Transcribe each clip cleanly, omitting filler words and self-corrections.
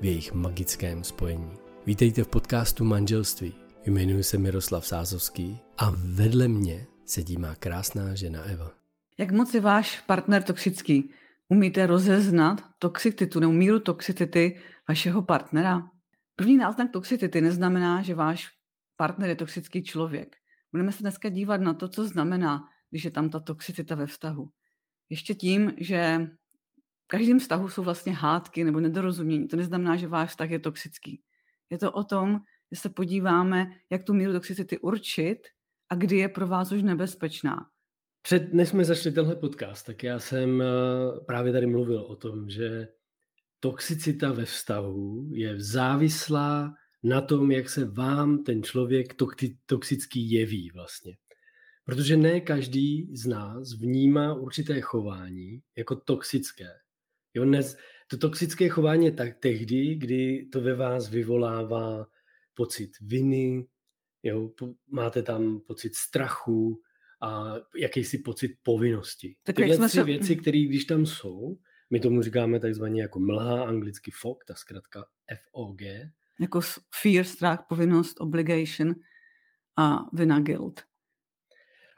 v jejich magickém spojení. Vítejte v podcastu Manželství. Jmenuji se Miroslav Sázovský a vedle mě sedí má krásná žena Eva. Jak moc je váš partner toxický? Umíte rozeznat toxicitu nebo míru toxicity vašeho partnera? První náznak toxicity neznamená, že váš partner je toxický člověk. Budeme se dneska dívat na to, co znamená, když je tam ta toxicita ve vztahu. Ještě tím, že v každém vztahu jsou vlastně hádky nebo nedorozumění. To neznamená, že váš vztah je toxický. Je to o tom, že se podíváme, jak tu míru toxicity určit a kdy je pro vás už nebezpečná. Než jsme začali tenhle podcast, tak já jsem právě tady mluvil o tom, že toxicita ve vztahu je závislá na tom, jak se vám ten člověk toxický jeví vlastně. Protože ne každý z nás vnímá určité chování jako toxické. Jo, to toxické chování je tak tehdy, kdy to ve vás vyvolává pocit viny, jo, máte tam pocit strachu a jakýsi pocit povinnosti. Tyhle tři věci, které když tam jsou, my tomu říkáme takzvaně jako mlha, anglicky fog, ta zkratka FOG. Jako fear, strach, povinnost, obligation a vina, guilt.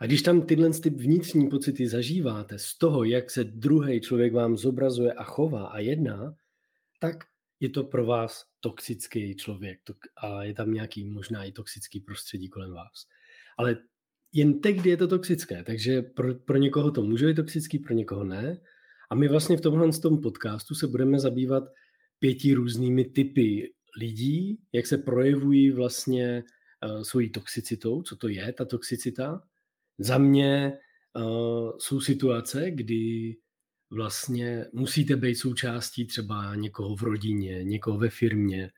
A když tam tyhle vnitřní pocity zažíváte z toho, jak se druhý člověk vám zobrazuje a chová a jedná, tak je to pro vás toxický člověk a je tam nějaký možná i toxický prostředí kolem vás. Ale jen tehdy je to toxické, takže pro někoho to může být toxický, pro někoho ne. A my vlastně v tomhle podcastu se budeme zabývat 5 různými typy lidí, jak se projevují vlastně svojí toxicitou, co to je ta toxicita. Za mě jsou situace, kdy vlastně musíte být součástí třeba někoho v rodině, někoho ve firmě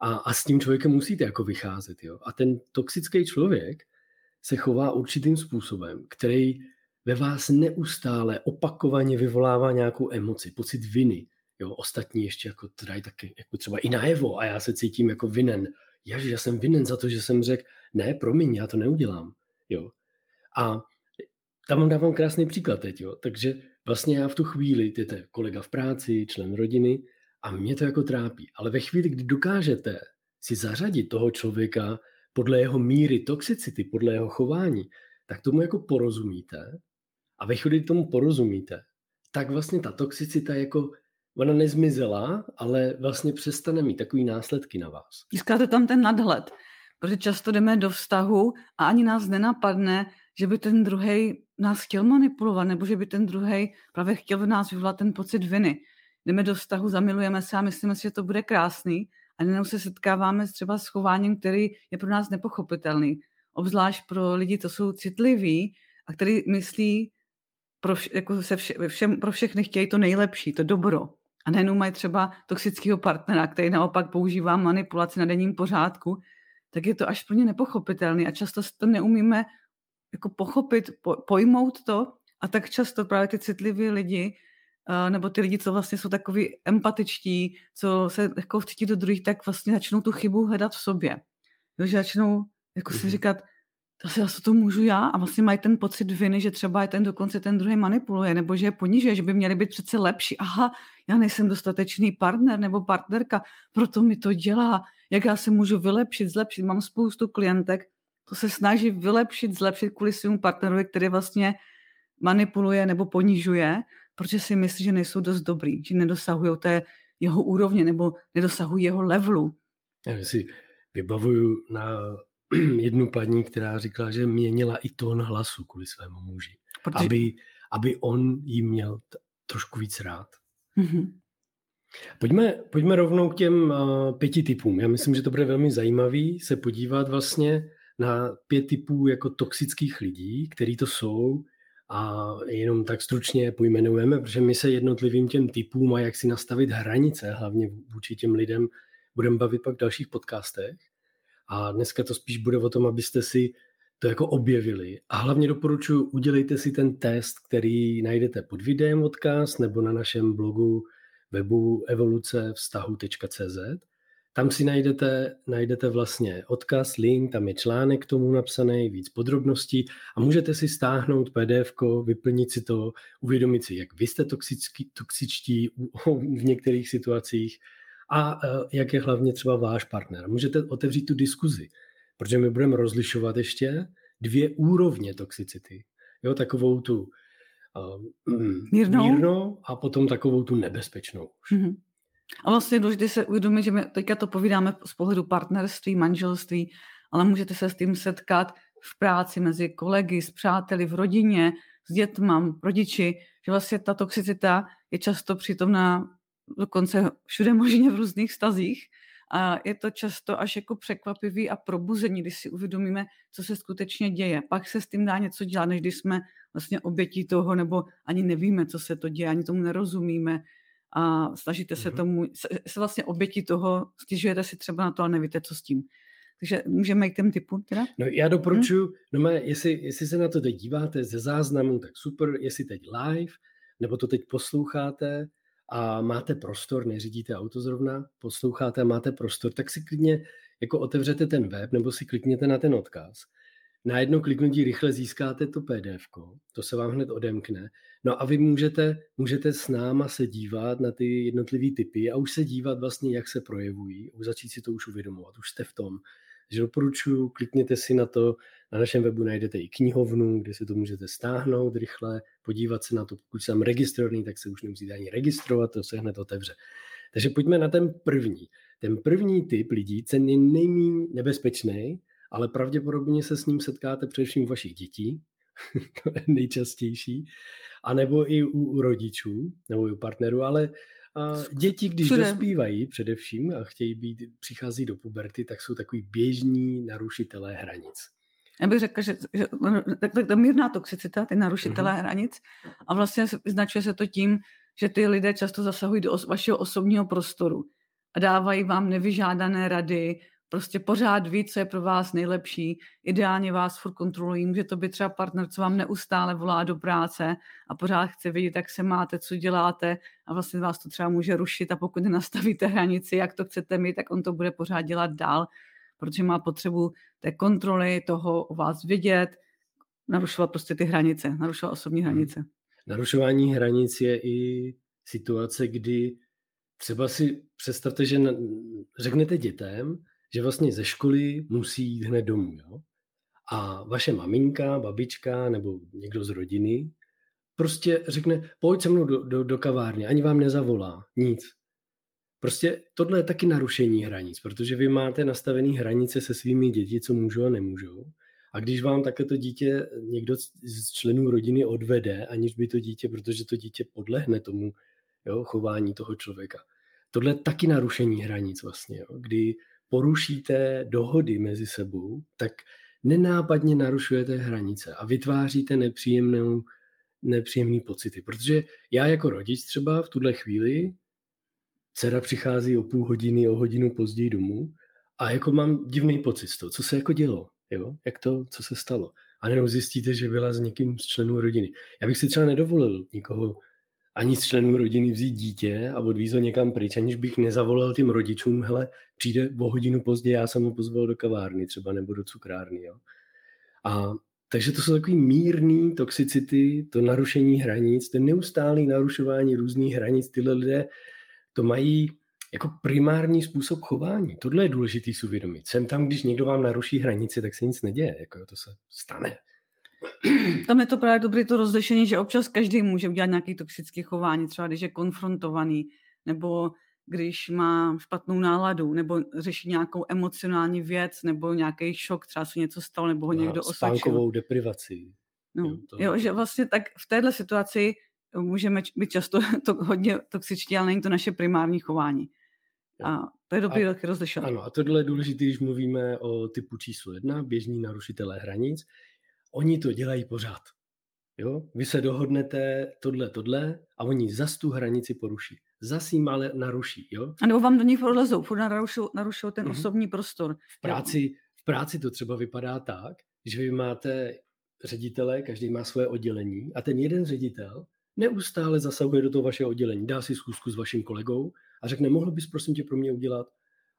a s tím člověkem musíte jako vycházet. Jo? A ten toxický člověk se chová určitým způsobem, který ve vás neustále opakovaně vyvolává nějakou emoci, pocit viny. Jo, ostatní ještě jako dají taky jako třeba i najevo a já se cítím jako vinen. Ježiš, já jsem vinen za to, že jsem řekl, ne, promiň, já to neudělám. Jo. A tam vám dávám krásný příklad teď. Jo. Takže vlastně já v tu chvíli, ty jste kolega v práci, člen rodiny a mě to jako trápí. Ale ve chvíli, kdy dokážete si zařadit toho člověka podle jeho míry toxicity, podle jeho chování, tak tomu jako porozumíte a ve chvíli, kdy tomu porozumíte, tak vlastně ta toxicita jako ona nezmizela, ale vlastně přestane mít takový následky na vás. Získáte tam ten nadhled, protože často jdeme do vztahu a ani nás nenapadne, že by ten druhej nás chtěl manipulovat, nebo že by ten druhej právě chtěl v nás vyvolat ten pocit viny. Jdeme do vztahu, zamilujeme se a myslíme si, že to bude krásný a jenom se setkáváme třeba s chováním, který je pro nás nepochopitelný. Obzvlášť pro lidi, to jsou citliví a který myslí pro všechny chtějí to nejlepší, to dobro. A nejenom mají třeba toxického partnera, který naopak používá manipulaci na denním pořádku, tak je to až pro ně nepochopitelný a často to neumíme jako pochopit, pojmout to a tak často právě ty citliví lidi nebo ty lidi, co vlastně jsou takový empatičtí, co se jako cítí do druhých, tak vlastně začnou tu chybu hledat v sobě. Takže začnou jako si říkat, zase to můžu já a vlastně mají ten pocit viny, že třeba je ten druhý manipuluje nebo že je ponižuje, že by měli být přece lepší. Aha, já nejsem dostatečný partner nebo partnerka, proto mi to dělá. Jak já se můžu vylepšit, zlepšit? Mám spoustu klientek, to se snaží vylepšit, zlepšit kvůli svému partnerovi, který vlastně manipuluje nebo ponižuje, protože si myslí, že nejsou dost dobrý, že nedosahují té jeho úrovně nebo nedosahují jeho levelu. Já si vybavuju na jednu paní, která říkala, že měnila i tón hlasu kvůli svému muži, protože... aby on jí měl trošku víc rád. Mm-hmm. Pojďme rovnou k těm 5 typům. Já myslím, že to bude velmi zajímavý se podívat vlastně na 5 typů jako toxických lidí, který to jsou, a jenom tak stručně pojmenujeme, protože my se jednotlivým těm typům a jak si nastavit hranice, hlavně vůči těm lidem, budeme bavit pak v dalších podcastech. A dneska to spíš bude o tom, abyste si to jako objevili. A hlavně doporučuji, udělejte si ten test, který najdete pod videem odkaz nebo na našem blogu webu evolucevztahu.cz. Tam si najdete vlastně odkaz, link, tam je článek k tomu napsaný, víc podrobností a můžete si stáhnout PDF-ko, vyplnit si to, uvědomit si, jak vy jste toxičtí v některých situacích a jak je hlavně třeba váš partner. Můžete otevřít tu diskuzi, protože my budeme rozlišovat ještě 2 úrovně toxicity. Jo, takovou tu mírnou a potom takovou tu nebezpečnou. Mm-hmm. A vlastně důležité se uvědomit, že my teďka to povídáme z pohledu partnerství, manželství, ale můžete se s tím setkat v práci mezi kolegy, s přáteli, v rodině, s dětma, rodiči, že vlastně ta toxicita je často přítomná dokonce všude možně v různých vztazích a je to často až jako překvapivý a probuzení, když si uvědomíme, co se skutečně děje. Pak se s tím dá něco dělat, než když jsme vlastně obětí toho, nebo ani nevíme, co se to děje, ani tomu nerozumíme, a snažíte se tomu, se vlastně obětí toho, stěžujete si třeba na to, ale nevíte, co s tím. Takže můžeme k těm typu teda? No já doporučuji, jestli se na to teď díváte ze záznamu, tak super, jestli teď live, nebo to teď posloucháte a máte prostor, neřídíte auto zrovna, posloucháte a máte prostor, tak si klidně jako otevřete ten web, nebo si klikněte na ten odkaz. Na jedno kliknutí rychle získáte to PDF-ko, to se vám hned odemkne. No a vy můžete s náma se dívat na ty jednotlivý typy a už se dívat vlastně, jak se projevují, už začít si to už uvědomovat, už jste v tom. Takže doporučuji, klikněte si na to, na našem webu najdete i knihovnu, kde si to můžete stáhnout rychle, podívat se na to, pokud jsem registrovaný, tak se už nemusíte ani registrovat, to se hned otevře. Takže pojďme na ten první. Ten první typ lidí, ten je nejméně nebezpečný, ale pravděpodobně se s ním setkáte především u vašich dětí, to je nejčastější, anebo i u rodičů, nebo u partnerů, ale děti, když dospívají především a chtějí přichází do puberty, tak jsou takový běžní narušitelé hranic. Já bych řekla, že tak ta mírná toxicita, ty narušitelé hranic, a vlastně vyznačuje se to tím, že ty lidé často zasahují do vašeho osobního prostoru a dávají vám nevyžádané rady, prostě pořád ví, co je pro vás nejlepší, ideálně vás furt kontrolují, může to být třeba partner, co vám neustále volá do práce a pořád chce vidět, jak se máte, co děláte a vlastně vás to třeba může rušit a pokud nenastavíte hranici, jak to chcete mít, tak on to bude pořád dělat dál, protože má potřebu té kontroly, toho o vás vědět, narušovat prostě ty hranice, narušovat osobní hranice. Narušování hranic je i situace, kdy třeba si představte, že řeknete dětem, že vlastně ze školy musí jít hned domů. Jo? A vaše maminka, babička nebo někdo z rodiny prostě řekne, pojď se mnou do kavárny, ani vám nezavolá, nic. Prostě tohle je taky narušení hranic, protože vy máte nastavený hranice se svými děti, co můžou a nemůžou. A když vám takhle to dítě někdo z členů rodiny odvede, aniž by to dítě, protože to dítě podlehne tomu chování toho člověka. Tohle je taky narušení hranic vlastně, jo? Kdy porušíte dohody mezi sebou, tak nenápadně narušujete hranice a vytváříte nepříjemné pocity. Protože já jako rodič třeba v tuhle chvíli, dcera přichází o půl hodiny, o hodinu později domů a jako mám divný pocit z toho, co se jako dělo, jo? Jak to, co se stalo. A jenom zjistíte, že byla s někým z členů rodiny. Já bych si třeba nedovolil nikoho ani z členů rodiny vzít dítě a odvíz ho někam pryč, aniž bych nezavolal těm rodičům, hele, přijde o hodinu později, já jsem ho pozval do kavárny třeba nebo do cukrárny. Jo? A takže to jsou takový mírný toxicity, to narušení hranic, to neustálý narušování různých hranic, tyhle lidé to mají jako primární způsob chování. Tohle je důležitý si uvědomit. Jsem tam, když někdo vám naruší hranici, tak se nic neděje, jako to se stane. Tam je to právě dobré to rozlišení, že občas každý může udělat nějaké toxické chování, třeba když je konfrontovaný, nebo když má špatnou náladu nebo řeší nějakou emocionální věc nebo nějaký šok, třeba se něco stalo nebo ho někdo osočil. Spánkovou deprivací. No, jo, že vlastně tak v téhle situaci můžeme být často hodně toxičtí, ale není to naše primární chování. A to je dobrý taky rozlišovat. Ano, a tohle je důležité, když mluvíme o typu číslo 1, běžní narušitelé hranic. Oni to dělají pořád. Jo? Vy se dohodnete tohle a oni zas tu hranici poruší. Zas jim ale naruší. Jo? A nebo vám do nich podlezou, furt narušou ten osobní prostor. V práci to třeba vypadá tak, že vy máte ředitele, každý má svoje oddělení a ten jeden ředitel neustále zasahuje do toho vašeho oddělení. Dá si schůzku s vaším kolegou a řekne, mohl bys prosím tě pro mě udělat?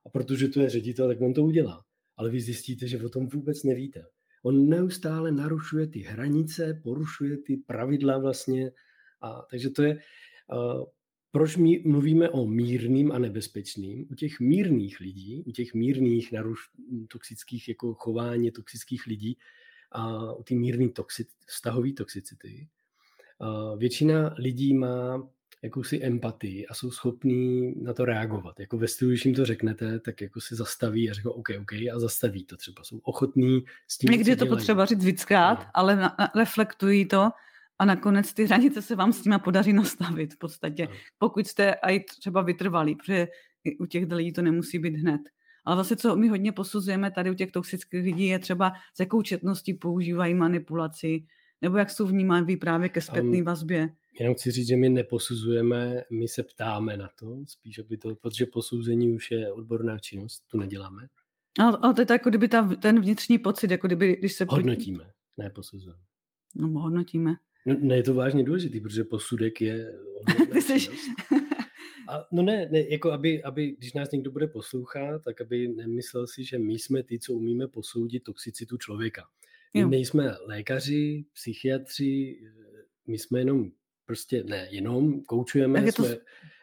A protože to je ředitel, tak on to udělá. Ale vy zjistíte, že o tom vůbec nevíte. On neustále narušuje ty hranice, porušuje ty pravidla vlastně. A takže to je, proč my mluvíme o mírným a nebezpečným. U těch mírných lidí, u těch mírných toxických jako chování toxických lidí a u té mírné vztahové toxicity, většina lidí má jakousi empatii a jsou schopní na to reagovat. Jako ve stylu, když jim to řeknete, tak jako si zastaví a řeknou OK a zastaví to třeba. Jsou ochotní s tím, někdy je to potřeba říct víckrát, no. Ale reflektují to a nakonec ty hranice se vám s nima podaří nastavit v podstatě. No. Pokud jste i třeba vytrvalí, protože u těch lidí to nemusí být hned. Ale vlastně, co my hodně posuzujeme tady u těch toxických lidí, je třeba s jakou četností používají manipulaci, nebo jak jsou vnímaví právě ke zpětné vazbě. Jenom chci říct, že my neposuzujeme, my se ptáme na to, spíš, aby to, protože posouzení už je odborná činnost, tu neděláme. Ale to je to jako kdyby ten vnitřní pocit, jako kdyby, když se... Hodnotíme, ne posuzujeme. No, hodnotíme. No, ne, je to vážně důležitý, protože posudek je... Ty jsi... A, no ne, jako aby, když nás někdo bude poslouchat, tak aby nemyslel si, že my jsme ty, co umíme posoudit toxicitu člověka. My nejsme lékaři, psychiatři, my jsme jenom prostě, ne jenom, koučujeme,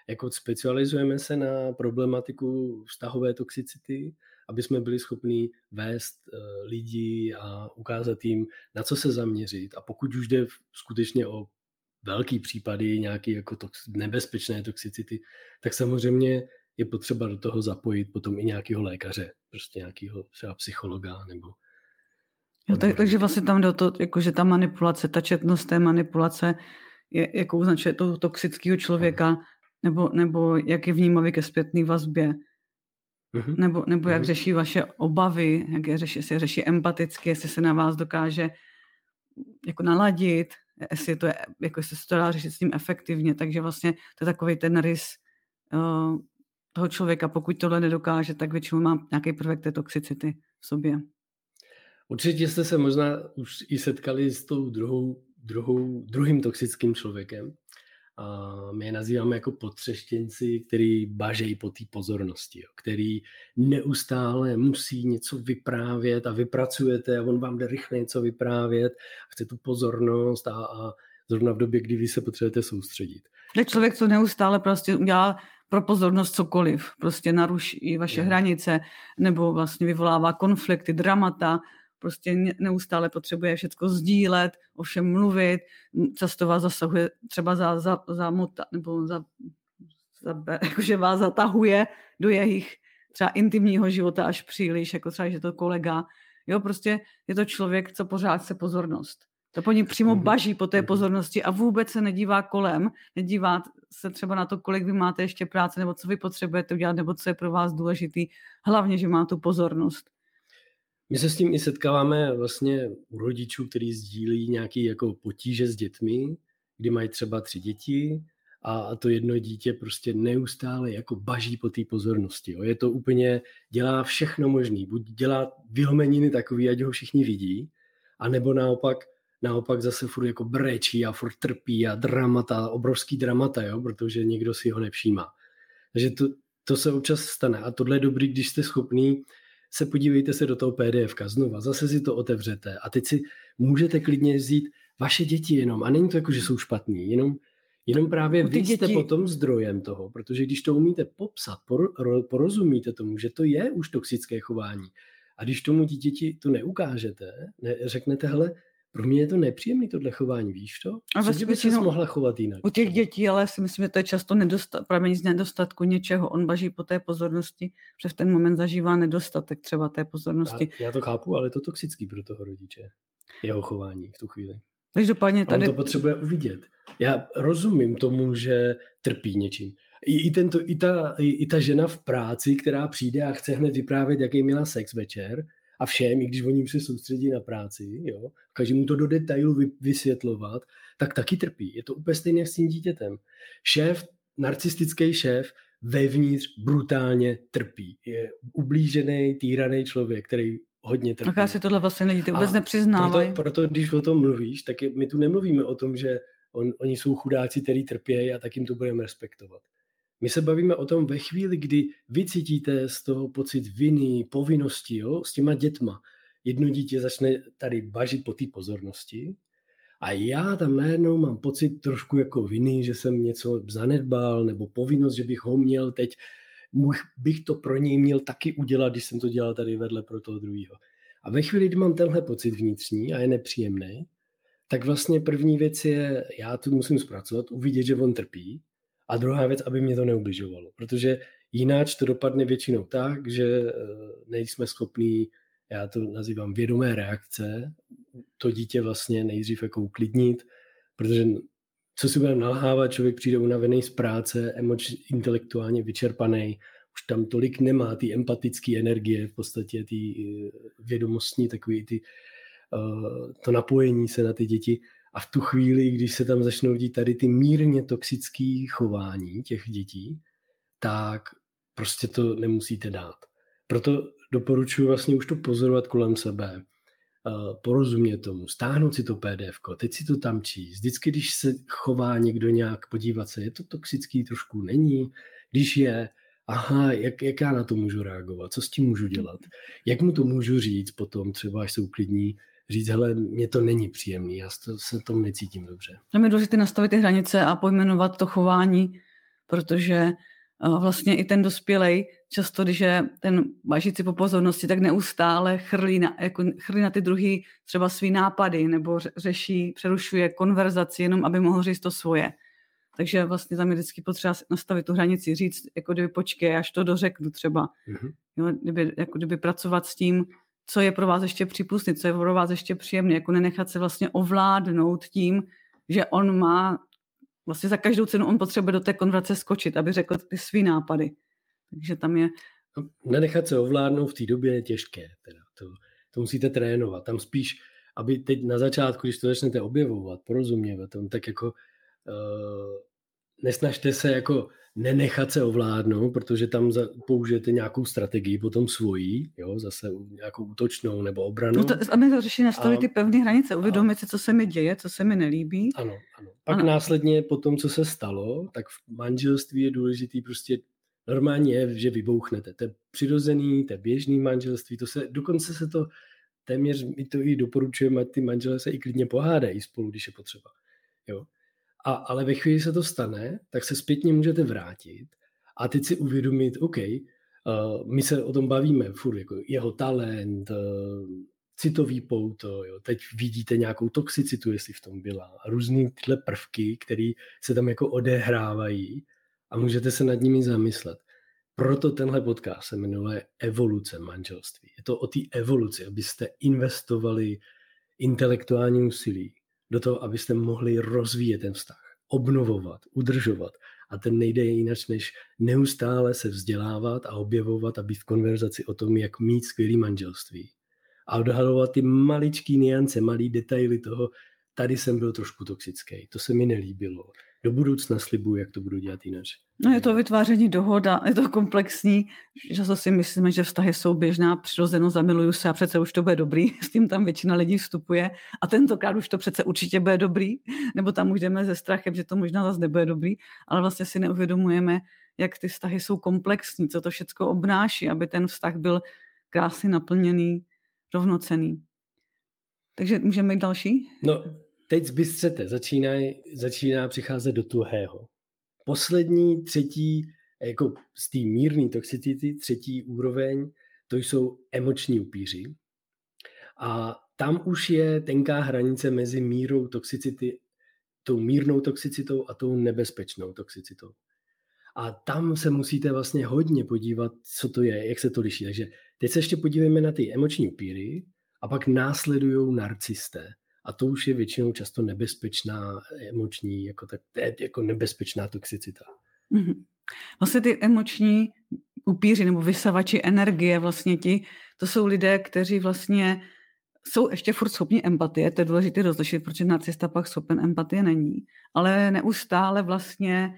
jako specializujeme se na problematiku vztahové toxicity, aby jsme byli schopni vést lidi a ukázat jim, na co se zaměřit. A pokud už jde skutečně o velký případy, nějaké jako nebezpečné toxicity, tak samozřejmě je potřeba do toho zapojit potom i nějakého lékaře, prostě nějakého třeba psychologa nebo... Jo, takže vlastně tam do toho, jakože ta manipulace, ta četnost té manipulace je, jako označuje toho toxického člověka, nebo jak je vnímavý ke zpětné vazbě, nebo jak řeší vaše obavy, jak se řeší empaticky, jestli se na vás dokáže jako naladit, jestli se to dá řešit s ním efektivně, takže vlastně to je takový ten rys toho člověka, pokud tohle nedokáže, tak většinou má nějaký prvek té toxicity v sobě. Určitě jste se možná už i setkali s tou druhým toxickým člověkem. A my je nazýváme jako potřeštěnci, který bažejí po té pozornosti, jo, který neustále musí něco vyprávět a vypracujete a on vám jde rychle něco vyprávět a chce tu pozornost a zrovna v době, kdy vy se potřebujete soustředit. Tak člověk, co neustále prostě udělá pro pozornost cokoliv, prostě naruší vaše hranice nebo vlastně vyvolává konflikty, dramata, prostě neustále potřebuje všechno sdílet, o všem mluvit, často vás zasahuje, třeba jakože vás zatahuje do jejich třeba intimního života až příliš, jako třeba, že to kolega. Jo, prostě je to člověk, co pořád chce pozornost. To po ní přímo baží po té pozornosti a vůbec se nedívá kolem, nedívá se třeba na to, kolik vy máte ještě práce, nebo co vy potřebujete udělat, nebo co je pro vás důležitý, hlavně, že má tu pozornost. My se s tím i setkáváme vlastně u rodičů, kteří sdílí nějaké jako potíže s dětmi, kdy mají třeba 3 děti a to jedno dítě prostě neustále jako baží po té pozornosti. Jo. Je to úplně, dělá všechno možný, buď dělá vylomeniny takový, ať ho všichni vidí, anebo naopak zase furt jako brečí a furt trpí a dramata, obrovský dramata, jo, protože někdo si ho nevšímá. Takže to se občas stane a tohle je dobrý, když jste schopný se podívejte se do toho PDFka znova, zase si to otevřete a teď si můžete klidně vzít vaše děti jenom. A není to jako, že jsou špatní, jenom právě vy jste potom zdrojem toho, protože když to umíte popsat, porozumíte tomu, že to je už toxické chování. A když tomu dítěti to neukážete, řeknete, hele, Pro mě je to nepříjemné tohle chování, víš to? A vlastně by se mohla chovat jinak. U těch dětí, ale si myslím, že to je často pramení z nedostatku něčeho. On baží po té pozornosti, že v ten moment zažívá nedostatek třeba té pozornosti. Já to chápu, ale je to toxický pro toho rodiče. Jeho chování v tu chvíli. Každopádně tady... On to potřebuje uvidět. Já rozumím tomu, že trpí něčím. I ta žena v práci, která přijde a chce hned vyprávět, jaký měla sex večer a všem, i když oni se soustředí na práci, jo, každému to do detailu vysvětlovat, tak taky trpí. Je to úplně stejné s tím dítětem. Šéf, narcistický šéf, vevnitř brutálně trpí. Je ublížený, týraný člověk, který hodně trpí. Tak já si tohle vlastně lidi vůbec nepřiznávají. Proto, když o tom mluvíš, tak my tu nemluvíme o tom, že oni jsou chudáci, který trpějí a tak jim to budeme respektovat. My se bavíme o tom ve chvíli, kdy vy cítíte z toho pocit viny, povinnosti, jo, s těma dětma. Jedno dítě začne tady bažit po té pozornosti a já tam najednou mám pocit trošku jako viny, že jsem něco zanedbal nebo povinnost, že bych ho měl teď, bych to pro něj měl taky udělat, když jsem to dělal tady vedle pro toho druhého. A ve chvíli, kdy mám tenhle pocit vnitřní a je nepříjemný, tak vlastně první věc je, já tu musím zpracovat, uvidět, že on trpí. A druhá věc, aby mě to neubližovalo, protože jináč to dopadne většinou tak, že nejsme schopní, já to nazývám vědomé reakce, to dítě vlastně nejdřív jako uklidnit, protože co si budeme nalhávat, člověk přijde unavený z práce, intelektuálně vyčerpaný, už tam tolik nemá ty empatické energie, v podstatě ty vědomostní, takový to napojení se na ty děti. A v tu chvíli, když se tam začnou dít tady ty mírně toxické chování těch dětí, tak prostě to nemusíte dát. Proto doporučuji vlastně už to pozorovat kolem sebe, porozumět tomu, stáhnout si to PDF, teď si to tam číst. Vždycky, když se chová někdo nějak, podívat se, je to toxický, trošku není, když je, aha, jak já na to můžu reagovat, co s tím můžu dělat, jak mu to můžu říct potom, třeba až se uklidní, říct, hele, mně to není příjemný, já se tom necítím dobře. Tam je důležité nastavit ty hranice a pojmenovat to chování, protože vlastně i ten dospělej, často, když je ten bažící po pozornosti, tak neustále chrlí na ty druhý třeba svý nápady nebo řeší, přerušuje konverzaci, jenom aby mohl říct to svoje. Takže vlastně tam je vždycky potřeba nastavit tu hranici, říct, jako kdyby počkej, až to dořeknu třeba. Mm-hmm. Jo, kdyby pracovat s tím, co je pro vás ještě přípustný, co je pro vás ještě příjemné, jako nenechat se vlastně ovládnout tím, že on má, vlastně za každou cenu on potřebuje do té konverzace skočit, aby řekl ty svý nápady. Takže tam je... Nenechat se ovládnout v té době je těžké, teda to musíte trénovat. Tam spíš, aby teď na začátku, když to začnete objevovat, porozuměvat, tak jako nesnažte se jako nenechat se ovládnout, protože tam použijete nějakou strategii, potom svojí, jo, zase nějakou útočnou nebo obranou. No to, a my to řeší nastavit ty pevné hranice, uvědomit si, co se mi děje, co se mi nelíbí. Ano. Pak následně po tom, co se stalo, tak v manželství je důležitý prostě, normálně je, že vybouchnete. To je přirozený, to je běžný manželství, dokonce se to téměř, my to i doporučujeme, ať ty manželé se i klidně pohádají spolu, když je potřeba, jo. Ale ve chvíli se to stane, tak se zpětně můžete vrátit a teď si uvědomit, OK, my se o tom bavíme furt, jako jeho talent, citový pouto, jo, teď vidíte nějakou toxicitu, jestli v tom byla, různý tyhle prvky, které se tam jako odehrávají a můžete se nad nimi zamyslet. Proto tenhle podcast se jmenuje Evoluce manželství. Je to o té evoluci, abyste investovali intelektuální úsilí do toho, abyste mohli rozvíjet ten vztah, obnovovat, udržovat. A ten nejde jinak, než neustále se vzdělávat a objevovat a být v konverzaci o tom, jak mít skvělý manželství. A odhalovat ty maličký niance, malý detaily toho, tady jsem byl trošku toxický, to se mi nelíbilo. Do budoucna slibuji, jak to budu dělat jinak. No je to vytváření dohoda, je to komplexní, že si myslíme, že vztahy jsou běžná, přirozeno zamiluju se a přece už to bude dobrý, s tím tam většina lidí vstupuje a tentokrát už to přece určitě bude dobrý, nebo tam už jdeme se strachem, že to možná zase nebude dobrý, ale vlastně si neuvědomujeme, jak ty vztahy jsou komplexní, co to všechno obnáší, aby ten vztah byl krásně naplněný, rovnocenný. Takže můžeme jít další? No, teď zbystřete, začíná přicházet do tuhého. Poslední, třetí, jako z té mírné toxicity, třetí úroveň, to jsou emoční upíři. A tam už je tenká hranice mezi mírou toxicity, tou mírnou toxicitou a tou nebezpečnou toxicitou. A tam se musíte vlastně hodně podívat, co to je, jak se to liší. Takže teď se ještě podívejme na ty emoční upíry a pak následují narcisté. A to už je většinou často nebezpečná emoční, jako nebezpečná toxicita. Mm-hmm. Vlastně ty emoční upíři nebo vysavači energie vlastně ti, to jsou lidé, kteří vlastně jsou ještě furt schopni empatie, to je důležité rozlišit, protože narcista pak schopen empatie není, ale neustále vlastně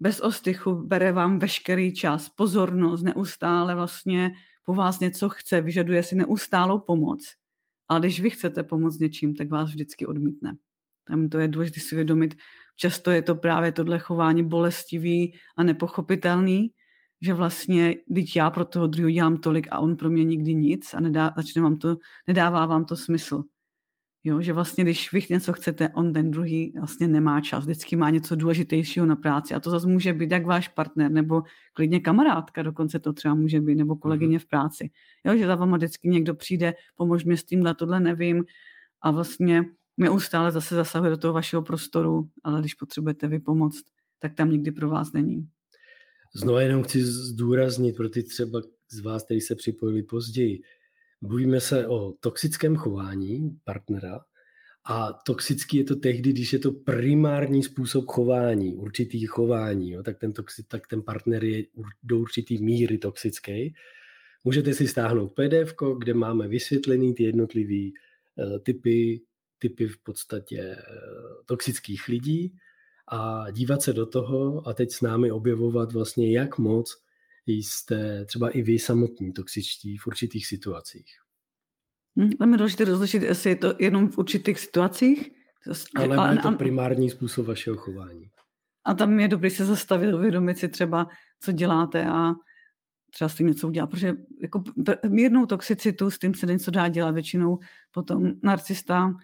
bez ostychu bere vám veškerý čas, pozornost, neustále vlastně po vás něco chce, vyžaduje si neustálou pomoc. Ale když vy chcete pomoct něčím, tak vás vždycky odmítne. Tam to je důležité si uvědomit. Často je to právě tohle chování bolestivý a nepochopitelný, že vlastně, když já pro toho druhého dělám tolik a on pro mě nikdy nic a nedává vám to smysl. Jo, že vlastně, když vy něco chcete, on ten druhý vlastně nemá čas, vždycky má něco důležitějšího na práci a to zase může být jak váš partner nebo klidně kamarádka, dokonce to třeba může být, nebo kolegyně v práci. Jo, že za váma vždycky někdo přijde, pomož mě s tímhle, tohle nevím a vlastně neustále zase zasahuje do toho vašeho prostoru, ale když potřebujete vy pomoct, tak tam nikdy pro vás není. Znovu jenom chci zdůraznit pro ty třeba z vás, kteří se připojili později. Bavíme se o toxickém chování partnera a toxický je to tehdy, když je to primární způsob chování, určitý chování, jo? Tak ten partner je do určitý míry toxický. Můžete si stáhnout PDF-ko, kde máme vysvětlený ty jednotlivý typy v podstatě toxických lidí a dívat se do toho a teď s námi objevovat vlastně, jak moc jste třeba i vy samotní toxičtí v určitých situacích. Máme důležité rozlišit, jestli je to jenom v určitých situacích. Ale je to primární způsob vašeho chování. A tam je dobré se zastavit, uvědomit si třeba, co děláte a třeba s tím něco udělat, protože jako mírnou toxicitu s tím se něco dá dělat. Většinou potom narcista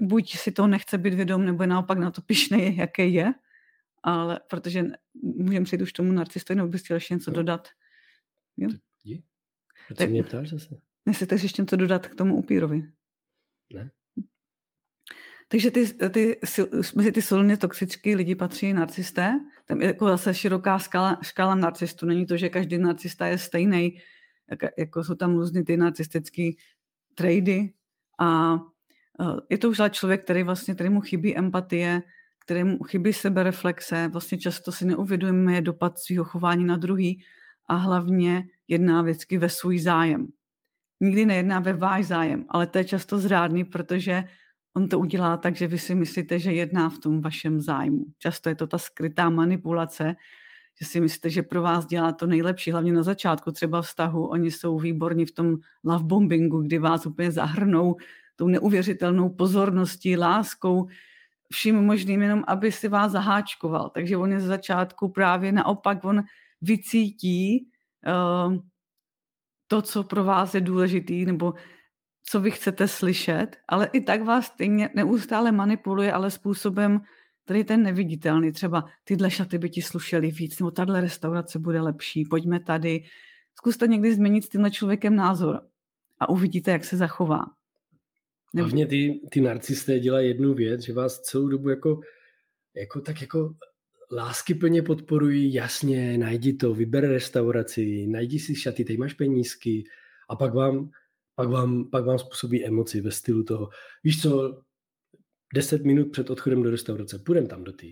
buď si toho nechce být vědom, nebo je naopak na to pyšnej, jaký je, ale protože můžeme přijít už tomu narcistovi, nebo bys chtěl ještě něco dodat. Jo? Tak se mě ptáš zase? Jestli chceš ještě něco dodat k tomu upírovi. Ne. Takže mezi ty silně toxický lidi patří narcisté. Tam je jako zase široká škála narcistů. Není to, že každý narcista je stejný, jako jsou tam různý ty narcistické trady. A je to už člověk, který mu chybí empatie, kterému chybí sebereflexe, vlastně často si neuvědomujeme dopad svého chování na druhý a hlavně jedná vždycky ve svůj zájem. Nikdy nejedná ve váš zájem, ale to je často zrádný, protože on to udělá tak, že vy si myslíte, že jedná v tom vašem zájmu. Často je to ta skrytá manipulace, že si myslíte, že pro vás dělá to nejlepší, hlavně na začátku třeba vztahu. Oni jsou výborní v tom love bombingu, kdy vás úplně zahrnou tou neuvěřitelnou pozorností, láskou, vším možným, jenom aby si vás zaháčkoval. Takže on je ze začátku právě naopak, on vycítí to, co pro vás je důležitý, nebo co vy chcete slyšet, ale i tak vás stejně neustále manipuluje, ale způsobem, který je ten neviditelný. Třeba tyhle šaty by ti slušely víc, nebo tahle restaurace bude lepší, pojďme tady. Zkuste někdy změnit s tímhle člověkem názor a uvidíte, jak se zachová. Hlavně ty narcisté dělají jednu věc, že vás celou dobu jako láskyplně podporují, jasně, najdi to, vyber restauraci, najdi si šaty, teď máš penízky a pak vám způsobí emoci ve stylu toho, víš co, 10 minut před odchodem do restaurace, půjdem tam do té.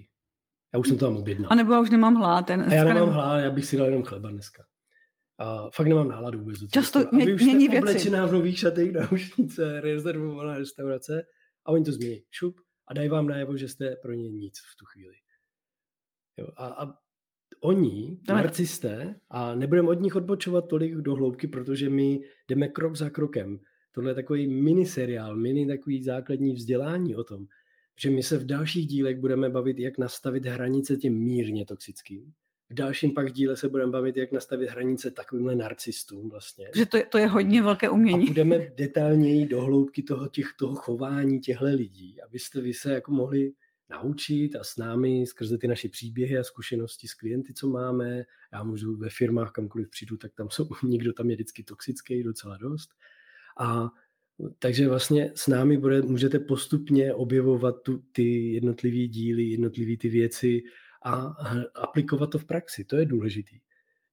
Já už jsem to tam objednal. A nebo já už nemám hlad. Já nemám hlad, já bych si dal jenom chleba dneska. A fakt nemám náladu vůbec. Často mění věci. Oblečená v nových šatech, náušnice, rezervovaná restaurace a oni to změní. Šup a dají vám najevo, že jste pro ně nic v tu chvíli. Jo, a oni, narcisté, a nebudeme od nich odbočovat tolik do hloubky, protože my jdeme krok za krokem. Tohle je takový miniseriál, takový základní vzdělání o tom, že my se v dalších dílech budeme bavit, jak nastavit hranice těm mírně toxickým. V dalším pak díle se budeme bavit, jak nastavit hranice takovýmhle narcistům vlastně. Že to je hodně velké umění. A budeme detailněji do hloubky toho chování těchto lidí, abyste vy se jako mohli naučit a s námi skrze ty naše příběhy a zkušenosti s klienty, co máme. Já můžu ve firmách, kamkoliv přijdu, tak tam někdo tam je vždycky toxický docela dost. A Takže vlastně s námi můžete postupně objevovat ty jednotlivý díly, jednotlivý ty věci a aplikovat to v praxi. To je důležitý.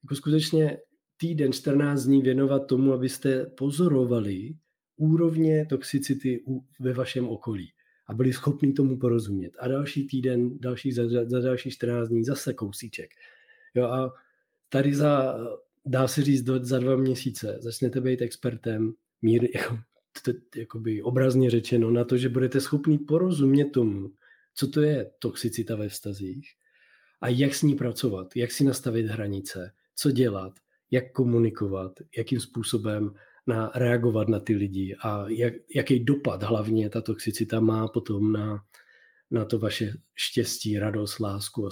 Jako skutečně týden, 14 dní věnovat tomu, abyste pozorovali úrovně toxicity ve vašem okolí a byli schopni tomu porozumět. A další týden, další 14 dní zase kousíček. Jo, a tady dá se říct, za 2 měsíce začnete být expertem, obrazně řečeno, na to, že budete schopni porozumět tomu, co to je toxicita ve vztazích a jak s ní pracovat, jak si nastavit hranice, co dělat, jak komunikovat, jakým způsobem reagovat na ty lidi a jaký dopad hlavně ta toxicita má potom na to vaše štěstí, radost, lásku a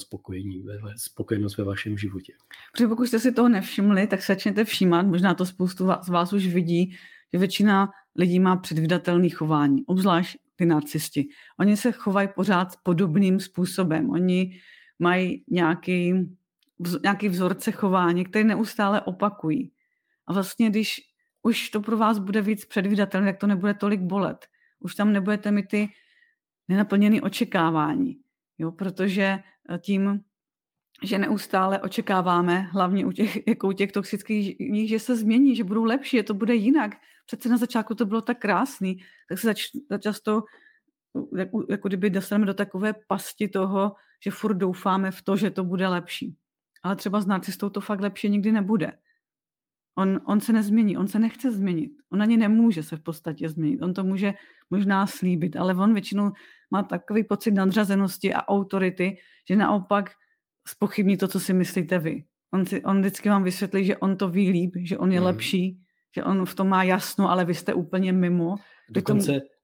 spokojenost ve vašem životě. Protože pokud jste si toho nevšimli, tak se začněte všímat, možná to spoustu z vás už vidí, že většina lidí má předvídatelné chování, obzvlášť ty narcisti. Oni se chovají pořád podobným způsobem. Oni mají nějaký vzorce chování, které neustále opakují. A vlastně, když už to pro vás bude víc předvídatelné, tak to nebude tolik bolet. Už tam nebudete mít ty nenaplněné očekávání. Jo? Protože tím, že neustále očekáváme, hlavně u těch toxických, že se změní, že budou lepší, že to bude jinak. Přece na začátku to bylo tak krásný, tak se často jako kdyby dostaneme do takové pasti toho, že furt doufáme v to, že to bude lepší. Ale třeba s narcistou to fakt lepší nikdy nebude. On se nezmění, on se nechce změnit. On ani nemůže se v podstatě změnit. On to může možná slíbit, ale on většinou má takový pocit nadřazenosti a autority, že naopak zpochybní to, co si myslíte vy. On vždycky vám vysvětlí, že on to ví líp, že on je lepší, že on v tom má jasno, ale vy jste úplně mimo.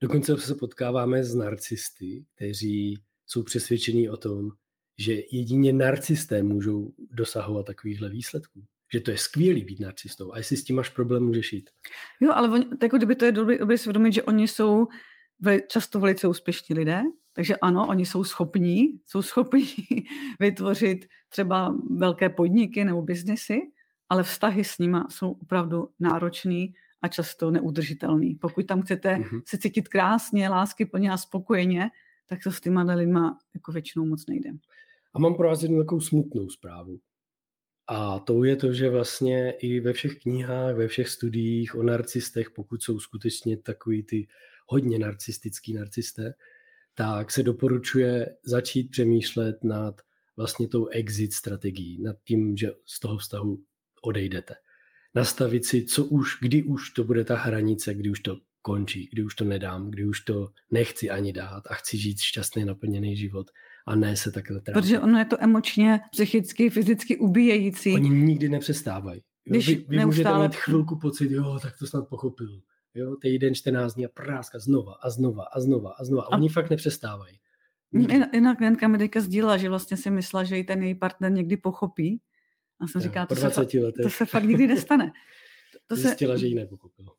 Dokonce se potkáváme s narcisty, kteří jsou přesvědčení o tom, že jedině narcisté můžou dosahovat takovýchhle výsledků. Že to je skvělý být narcistou a jestli s tím máš problém, můžeš jít. Jo, ale kdyby to je dobré svědomit, že oni jsou často velice úspěšní lidé, takže ano, oni jsou schopní vytvořit třeba velké podniky nebo biznesy, ale vztahy s nima jsou opravdu náročný a často neudržitelný. Pokud tam chcete se cítit krásně, láskyplně a spokojeně, tak to s těma lidma jako většinou moc nejde. A mám pro vás jednu takovou smutnou zprávu. A to je to, že vlastně i ve všech knihách, ve všech studiích o narcistech, pokud jsou skutečně takový ty hodně narcistický narcisté, tak se doporučuje začít přemýšlet nad vlastně tou exit strategií, nad tím, že z toho vztahu odejdete. Nastavit si, kdy už to bude ta hranice, kdy už to končí, kdy už to nedám, kdy už to nechci ani dát a chci žít šťastný, naplněný život. A ne se takhle trápit. Protože ono je to emočně, psychicky, fyzicky ubíjející. Oni nikdy nepřestávají. Jo, když vy můžete mít chvilku pocit, jo, tak to snad pochopil. Jo, týden, 14 dní a práska znova. A oni fakt nepřestávají. Jinak klientka mi teďka sdílela, že vlastně si myslela, že ji ten její partner někdy pochopí. A jsem říkala, to se fakt nikdy nestane. Zjistila, že ji nepochopilo.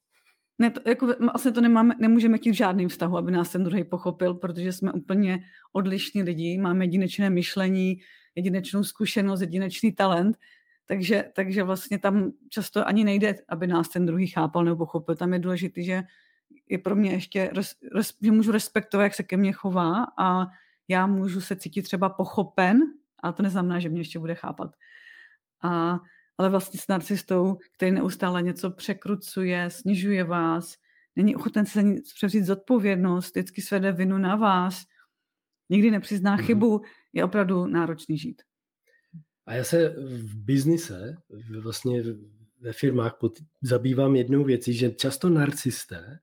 Ne, vlastně to nemůžeme chtít v žádném vztahu, aby nás ten druhý pochopil, protože jsme úplně odlišní lidi, máme jedinečné myšlení, jedinečnou zkušenost, jedinečný talent, takže vlastně tam často ani nejde, aby nás ten druhý chápal nebo pochopil. Tam je důležité, že je pro mě ještě, že můžu respektovat, jak se ke mně chová a já můžu se cítit třeba pochopen, ale to neznamená, že mě ještě bude chápat. Ale vlastně s narcistou, který neustále něco překrucuje, snižuje vás, není ochoten se převzít zodpovědnost, vždycky svede vinu na vás, nikdy nepřizná chybu, je opravdu náročný žít. A já se v biznise, vlastně ve firmách zabývám jednou věcí, že často narcisté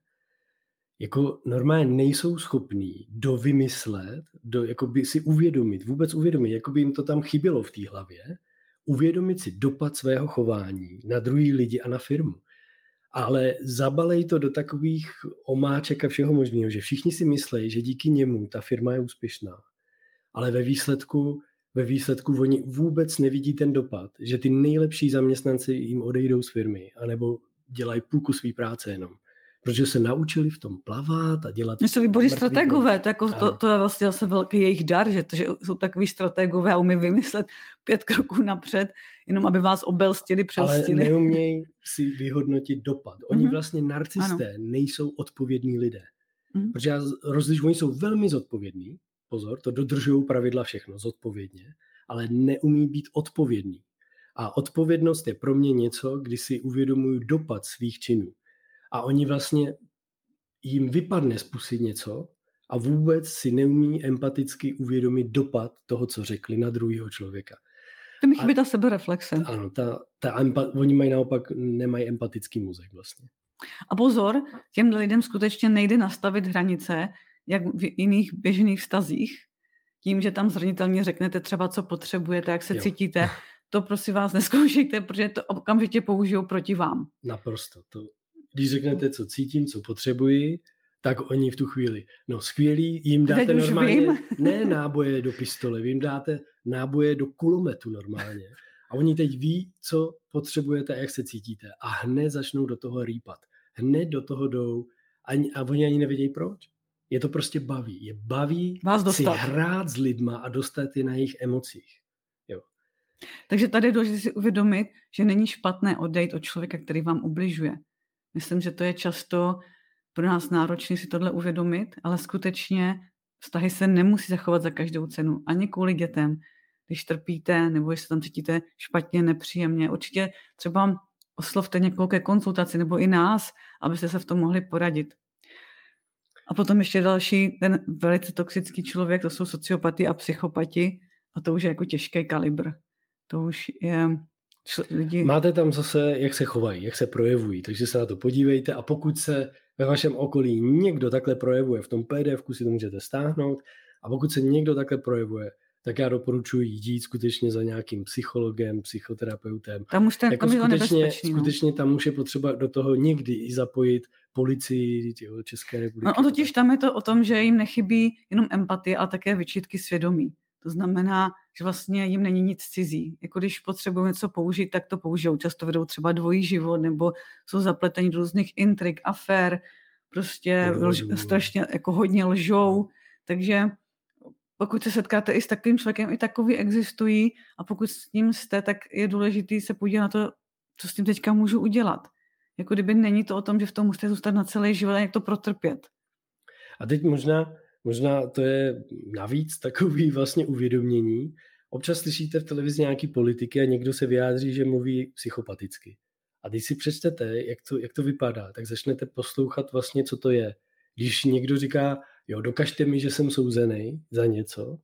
jako normálně nejsou schopní dovymyslet, jakoby si vůbec uvědomit, jakoby jim to tam chybělo v té hlavě, uvědomit si dopad svého chování na druhý lidi a na firmu. Ale zabalej to do takových omáček a všeho možného, že všichni si myslejí, že díky němu ta firma je úspěšná. Ale ve výsledku oni vůbec nevidí ten dopad, že ty nejlepší zaměstnanci jim odejdou z firmy anebo dělají půlku své práce jenom. protože se naučili v tom plavat a dělat... Jsou výborní strategové, to je vlastně zase velký jejich dar, že jsou takový strategové a umí vymyslet 5 kroků napřed, jenom aby vás obelstili, přelstili. Ale neumějí si vyhodnotit dopad. Oni vlastně narcisté nejsou odpovědní lidé, protože já rozlišuji, oni jsou velmi zodpovědní, pozor, to dodržují pravidla všechno zodpovědně, ale neumí být odpovědní. A odpovědnost je pro mě něco, kdy si uvědomuju dopad svých činů. A oni vlastně jim vypadne z pusy něco a vůbec si neumí empaticky uvědomit dopad toho, co řekli na druhého člověka. To mi chybí ta sebereflexe. Ano, oni mají naopak, nemají empatický mozek vlastně. A pozor, těm lidem skutečně nejde nastavit hranice, jak v jiných běžných vztazích, tím, že tam zranitelně řeknete třeba, co potřebujete, jak se cítíte, to prosím vás neskoušejte, protože to okamžitě použijou proti vám. Naprosto. Když řeknete, co cítím, co potřebuji, tak oni v tu chvíli, no skvělý, jim dáte teď normálně, ne náboje do pistole, vy jim dáte náboje do kulometu normálně. A oni teď ví, co potřebujete a jak se cítíte. A hned začnou do toho rýpat. Hned do toho jdou a oni ani nevědějí proč. Je to prostě baví. Je baví si hrát s lidma a dostat je na jejich emocích. Jo. Takže tady je důležité si uvědomit, že není špatné odejít od člověka, který vám ubližuje. Myslím, že to je často pro nás náročné si tohle uvědomit, ale skutečně vztahy se nemusí zachovat za každou cenu. Ani kvůli dětem, když trpíte nebo když se tam cítíte špatně, nepříjemně. Určitě třeba oslovte někoho ke konzultaci nebo i nás, abyste se v tom mohli poradit. A potom ještě další, ten velice toxický člověk, to jsou sociopati a psychopati a to už je jako těžký kalibr. To už je... Lidi. Máte tam zase, jak se chovají, jak se projevují, takže se na to podívejte a pokud se ve vašem okolí někdo takhle projevuje, v tom PDF-ku si to můžete stáhnout a pokud se někdo takhle projevuje, tak já doporučuji jít skutečně za nějakým psychologem, psychoterapeutem. Tam už ten, jako tam skutečně tam už je potřeba do toho někdy i zapojit policii České republiky. No totiž tam je to o tom, že jim nechybí jenom empatie, ale také vyčítky svědomí. To znamená, že vlastně jim není nic cizí. Jako když potřebují něco použít, tak to použijou. Často vedou třeba dvojí život, nebo jsou zapleteni do různých intrik, afér, prostě strašně jako hodně lžou. Takže pokud se setkáte i s takovým člověkem, i takový existují a pokud s ním jste, tak je důležité se podívat na to, co s tím teďka můžu udělat. Jako kdyby není to o tom, že v tom musíte zůstat na celý život a jak to protrpět. A teď možná to je navíc takový vlastně uvědomění. Občas slyšíte v televizi nějaký politiky a někdo se vyjádří, že mluví psychopaticky. A když si přečtete, jak to vypadá, tak začnete poslouchat vlastně, co to je. Když někdo říká, jo, dokažte mi, že jsem souzený za něco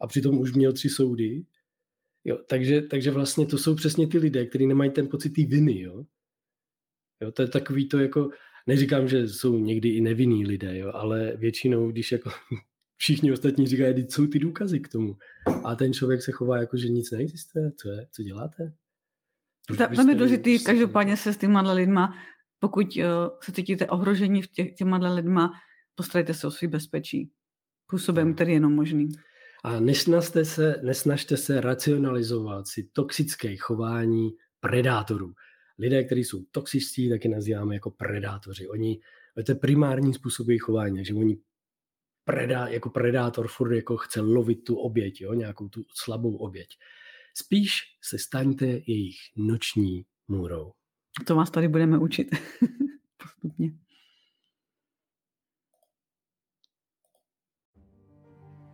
a přitom už měl 3 soudy. Jo, takže vlastně to jsou přesně ty lidé, kteří nemají ten pocit té viny. Jo, to je takový to jako... Neříkám, že jsou někdy i nevinní lidé, jo, ale většinou, když jako všichni ostatní říkají, jsou ty důkazy k tomu. A ten člověk se chová jako, že nic neexistuje. Co děláte? Tam je důležitý, každopádně se s těma lidma, pokud se cítíte ohrožení v těma lidma, postarejte se o svý bezpečí. Působem, který je jenom možný. A nesnažte se racionalizovat si toxické chování predátorů. Lidé, kteří jsou toxičtí, tak je nazýváme jako predátoři. Oni, to je primární způsob jejich chování, takže oni jako predátor furt jako chce lovit tu oběť, jo? Nějakou tu slabou oběť. Spíš se staňte jejich noční můrou. To vás tady budeme učit postupně.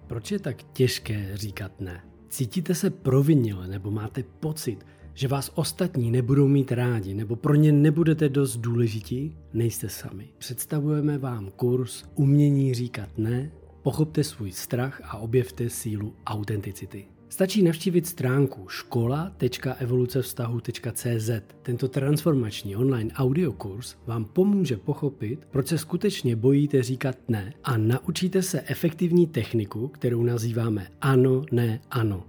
Proč je tak těžké říkat ne? Cítíte se provinile nebo máte pocit, že vás ostatní nebudou mít rádi nebo pro ně nebudete dost důležití? Nejste sami. Představujeme vám kurz Umění říkat ne, pochopte svůj strach a objevte sílu autenticity. Stačí navštívit stránku škola.evolucevztahu.cz. Tento transformační online audiokurs vám pomůže pochopit, proč se skutečně bojíte říkat ne a naučíte se efektivní techniku, kterou nazýváme ano, ne, ano.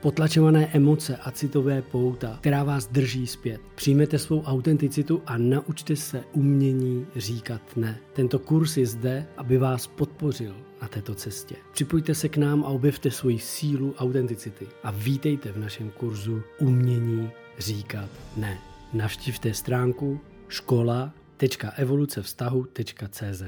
potlačované emoce a citové pouta, která vás drží zpět. Přijměte svou autenticitu a naučte se umění říkat ne. Tento kurz je zde, aby vás podpořil na této cestě. Připojte se k nám a objevte svoji sílu autenticity a vítejte v našem kurzu Umění říkat ne. Navštivte stránku škola.evolucevztahu.cz.